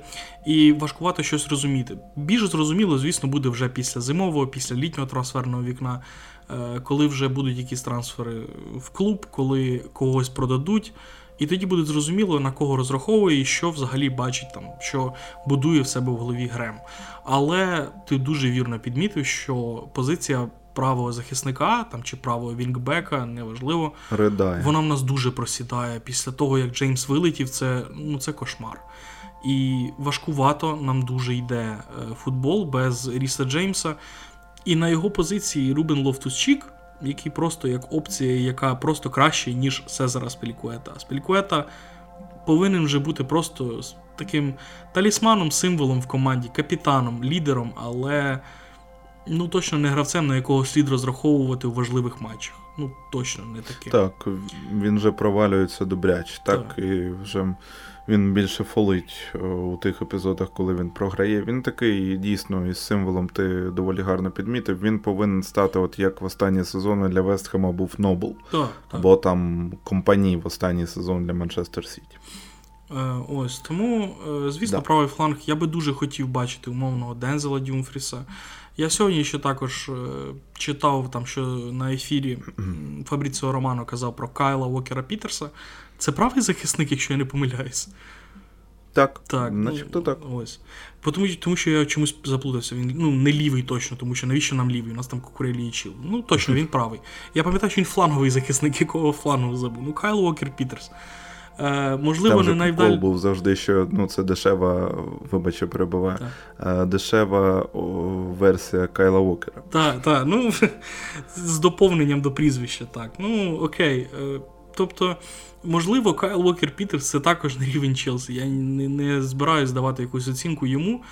і важкувато щось розуміти. Більш зрозуміло, звісно, буде вже після зимового, після літнього трансферного вікна, коли вже будуть якісь трансфери в клуб, коли когось продадуть, і тоді буде зрозуміло, на кого розраховує і що взагалі бачить там, що будує в себе в голові Грем. Але ти дуже вірно підмітив, що позиція правого захисника там, чи правого вінгбека, неважливо, ридає. Вона в нас дуже просідає. Після того, як Джеймс вилетів, це, ну, це кошмар. І важкувато нам дуже йде футбол без Ріса Джеймса. І на його позиції Рубен Лофтус-Чік який просто як опція, яка просто краще, ніж Сезара Аспілікуета. Аспілікуета повинен вже бути просто таким талісманом, символом в команді, капітаном, лідером, але ну точно не гравцем, на якого слід розраховувати у важливих матчах. Ну точно не таким. Так, він вже провалюється добряче, так, так. І вже він більше фолить у тих епізодах, коли він програє. Він такий, дійсно, із символом ти доволі гарно підмітив. Він повинен стати, от як в останній сезон для Вестхема був Нобл. Так, так. Бо там Компані в останній сезон для Манчестер Сіті. Ось, тому, звісно, да. Правий фланг, я би дуже хотів бачити умовного Дензела Дюмфріса. Я сьогодні ще також читав, там, що на ефірі Фабріціо Романо казав про Кайла Уокера-Пітерса. Це правий захисник, якщо я не помиляюсь? Так, так начебто ну, так. Ось. Тому, тому що я чомусь заплутався. Він ну, не лівий точно, тому що навіщо нам лівий? У нас там Кукурелі і Чіл. Ну, точно, він правий. Я пам'ятаю, що він фланговий захисник, якого флангу забув. Ну, Кайл Уокер-Пітерс. Е, можливо, не найдалі. Там же був завжди, що ну, це дешева, вибачте, перебуває, е, дешева о, версія Кайла Уокера. Так, так, ну, з доповненням до прізвища, так. Ну, окей, е, тобто, можливо, Кайл Уокер-Пітерс це також на рівень Челсі. Я не, не збираюсь давати якусь оцінку йому,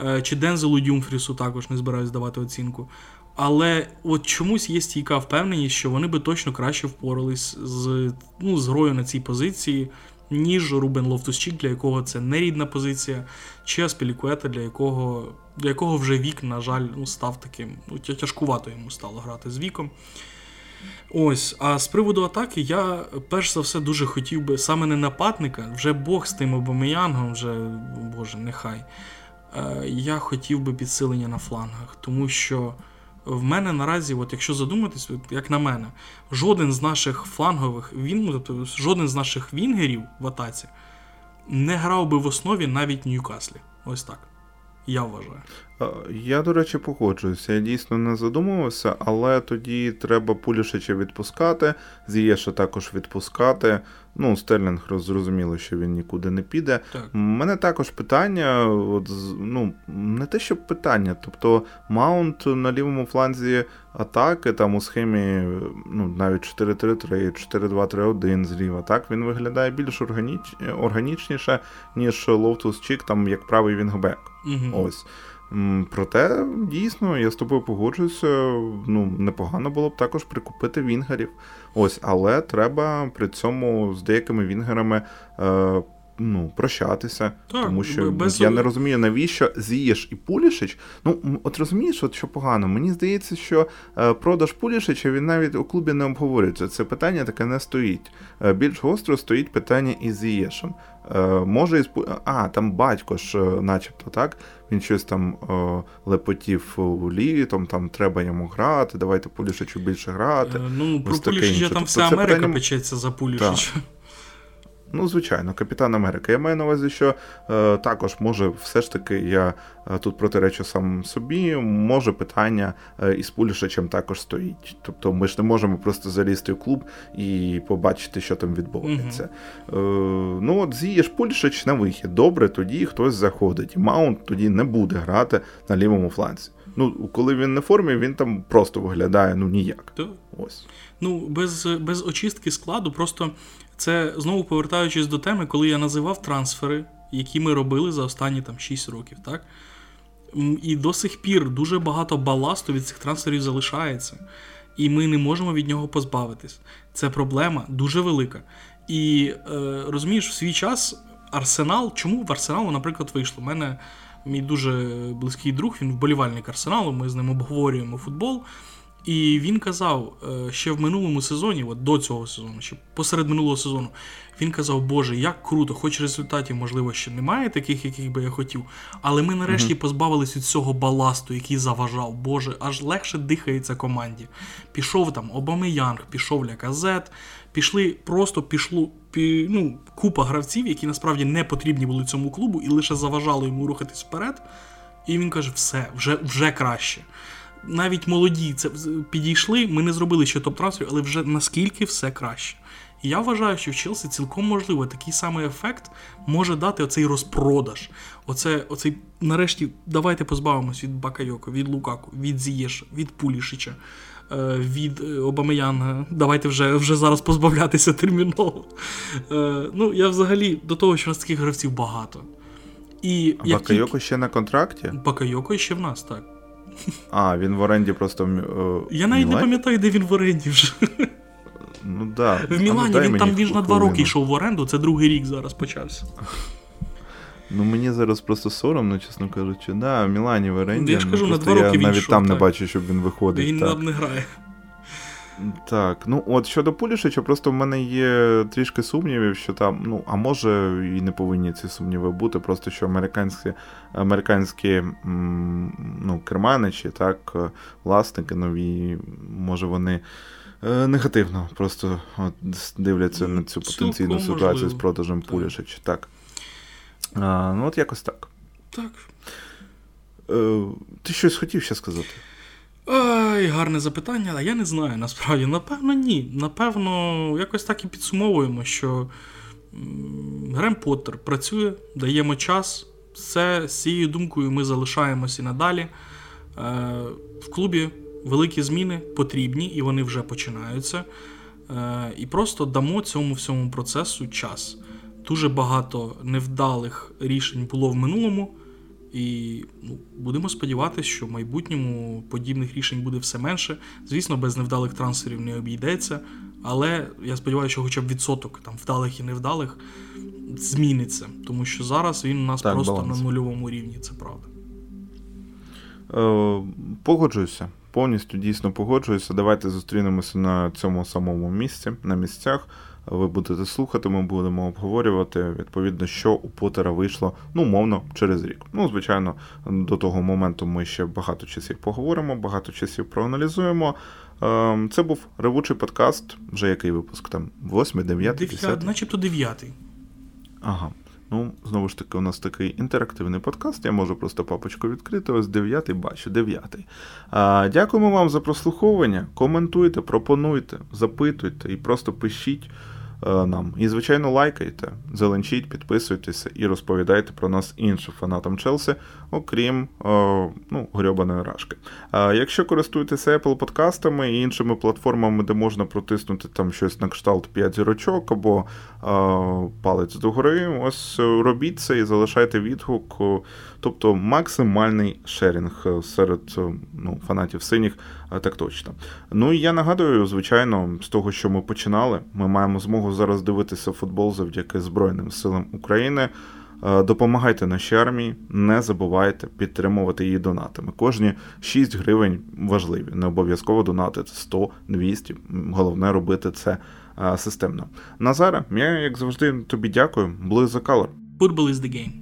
е, чи Дензелу Дюмфрісу також не збираюсь давати оцінку. Але от чомусь є стійка впевненість, що вони би точно краще впорались з, ну, з грою на цій позиції, ніж Рубен Лофтус-Чік, для якого це нерідна позиція, чи Аспілікуета, для якого, для якого вже вік, на жаль, ну, став таким, ну, тяжкувато йому стало грати з віком. Ось, а з приводу атаки, я перш за все дуже хотів би, саме не нападника, вже Бог з тим Обамеянгом, вже, боже, нехай, я хотів би підсилення на флангах, тому що в мене наразі, от якщо задуматись, як на мене, жоден з наших флангових, він, жоден з наших вінгерів в атаці не грав би в основі навіть Ньюкаслі. Ось так. Я вважаю. Я, до речі, погоджуюся. Я дійсно не задумувався, але тоді треба Пулішича відпускати, Зієша також відпускати. Ну, Стерлінг, зрозуміло, що він нікуди не піде. Так. У мене також питання, от, ну, не те, що питання, тобто Маунт на лівому фланзі атаки, там у схемі, ну, навіть чотири три три, чотири два три один зліва, так, він виглядає більш органіч... органічніше, ніж Лофтус-Чік, там, як правий вінгбек. Угу. Ось. Проте, дійсно, я з тобою погоджуюся, ну, непогано було б також прикупити вінгерів. Ось, але треба при цьому з деякими вінгерами е, ну, прощатися, так, тому що без... я не розумію, навіщо Зієш і Пулішич. Ну, от розумієш, от що погано, мені здається, що продаж Пулішича, він навіть у клубі не обговорюється, це питання таке не стоїть. Більш гостро стоїть питання із Зієшем. Може, із... а, там батько ж начебто, так? Він щось там о, лепотів у ліві, там, там треба йому грати, давайте Пулішичу більше грати. Е, ну, про Пулішича там вся тобто, Америка питання... печеться за Пулішича. Ну, звичайно, Капітан Америка. Я маю на увазі, що е, також може, все ж таки, я е, тут протиречу сам собі, може питання е, із Пулішичем також стоїть. Тобто ми ж не можемо просто залізти в клуб і побачити, що там відбувається. Угу. Е, ну, от Зієш Пулішич на вихід. Добре, тоді хтось заходить. Маунт тоді не буде грати на лівому фланзі. Ну, коли він на формі, він там просто виглядає, ну, ніяк. То... Ось. Ну, без, без очистки складу, просто... Це, знову повертаючись до теми, коли я називав трансфери, які ми робили за останні там, шість років, так? І до сих пір дуже багато баласту від цих трансферів залишається. І ми не можемо від нього позбавитись. Це проблема дуже велика. І, е, розумієш, в свій час Арсенал, чому в Арсеналу, наприклад, вийшло? У мене мій дуже близький друг, він вболівальник Арсеналу, ми з ним обговорюємо футбол. І він казав, ще в минулому сезоні, от до цього сезону, ще посеред минулого сезону, він казав, боже, як круто, хоч результатів, можливо, ще немає таких, яких би я хотів, але ми нарешті mm-hmm. позбавились від цього баласту, який заважав, боже, аж легше дихається команді. Пішов там Обамеянг, пішов Ляказет, пішли, просто пішло, пі, ну, купа гравців, які насправді не потрібні були цьому клубу і лише заважали йому рухатись вперед, і він каже, все, вже, вже краще. Навіть молоді це підійшли, ми не зробили ще топ-трансфер, але вже наскільки все краще. І я вважаю, що в Челсі цілком можливо такий самий ефект може дати оцей розпродаж. Оце, оцей, нарешті, давайте позбавимось від Бакайоко, від Лукаку, від Зієша, від Пулішича, від Обамеянга. Давайте вже, вже зараз позбавлятися терміново. Ну, я взагалі до того, що у нас таких гравців багато. І а Бакайоко тільки... ще на контракті? Бакайоко ще в нас, так. А, він в оренді просто... О, я навіть Мілан? Не пам'ятаю, де він в оренді вже. Ну, да. В Мілані він там він на два роки йшов в оренду, це другий рік зараз почався. Ну, мені зараз просто соромно, чесно кажучи. Да, в Мілані в оренді. Я ж кажу, на два роки він йшов. Я навіть там не бачу, щоб він виходить. Він нам не грає. Так, ну от щодо Пулішича, просто в мене є трішки сумнівів, що там, ну, а може і не повинні ці сумніви бути, просто що американські, американські ну, керманичі, так, власники нові, може вони негативно просто от, дивляться на цю потенційну Цілком ситуацію можливо. З продажем Пулішича, так. А, ну от якось так. Так. Ти щось хотів ще сказати? Ай, гарне запитання, але я не знаю, насправді. Напевно, ні. Напевно, якось так і підсумовуємо, що Грем Поттер працює, даємо час. Все, з цією думкою ми залишаємося і надалі. В клубі великі зміни потрібні, і вони вже починаються. І просто дамо цьому всьому процесу час. Дуже багато невдалих рішень було в минулому. І ну, будемо сподіватися, що в майбутньому подібних рішень буде все менше. Звісно, без невдалих трансферів не обійдеться, але я сподіваюся, що хоча б відсоток там, вдалих і невдалих зміниться, тому що зараз він у нас так, просто баланс. На нульовому рівні, це правда. Е, погоджуюся, повністю дійсно погоджуюся. Давайте зустрінемося на цьому самому місці, на місцях. Ви будете слухати, ми будемо обговорювати, відповідно, що у Поттера вийшло, ну, умовно, через рік. Ну, звичайно, до того моменту ми ще багато часів поговоримо, багато часів проаналізуємо. Це був Ревучий подкаст, вже який випуск там? восьмий, дев'ятий, десятий? Начебто дев'ятий. Ага. Ну, знову ж таки, у нас такий інтерактивний подкаст, я можу просто папочку відкрити, ось дев'ятий, бачу, дев'ятий. Дякуємо вам за прослуховування, коментуйте, пропонуйте, запитуйте і просто пишіть нам. І, звичайно, лайкайте, зеленчіть, підписуйтеся і розповідайте про нас іншим фанатам Челсі, окрім о, ну, грьобаної рашки. А якщо користуєтеся Apple подкастами і іншими платформами, де можна протиснути там щось на кшталт п'ять зірочок або о, палець догори, ось робіть це і залишайте відгук, тобто максимальний шерінг серед ну, фанатів синіх, так точно. Ну і я нагадую, звичайно, з того, що ми починали, ми маємо змогу зараз дивитися футбол завдяки Збройним силам України. Допомагайте нашій армії, не забувайте підтримувати її донатами. Кожні шість гривень важливі, не обов'язково донатити сто, двісті, головне робити це системно. Назара, я як завжди тобі дякую. Blue is the color. Purple is the game.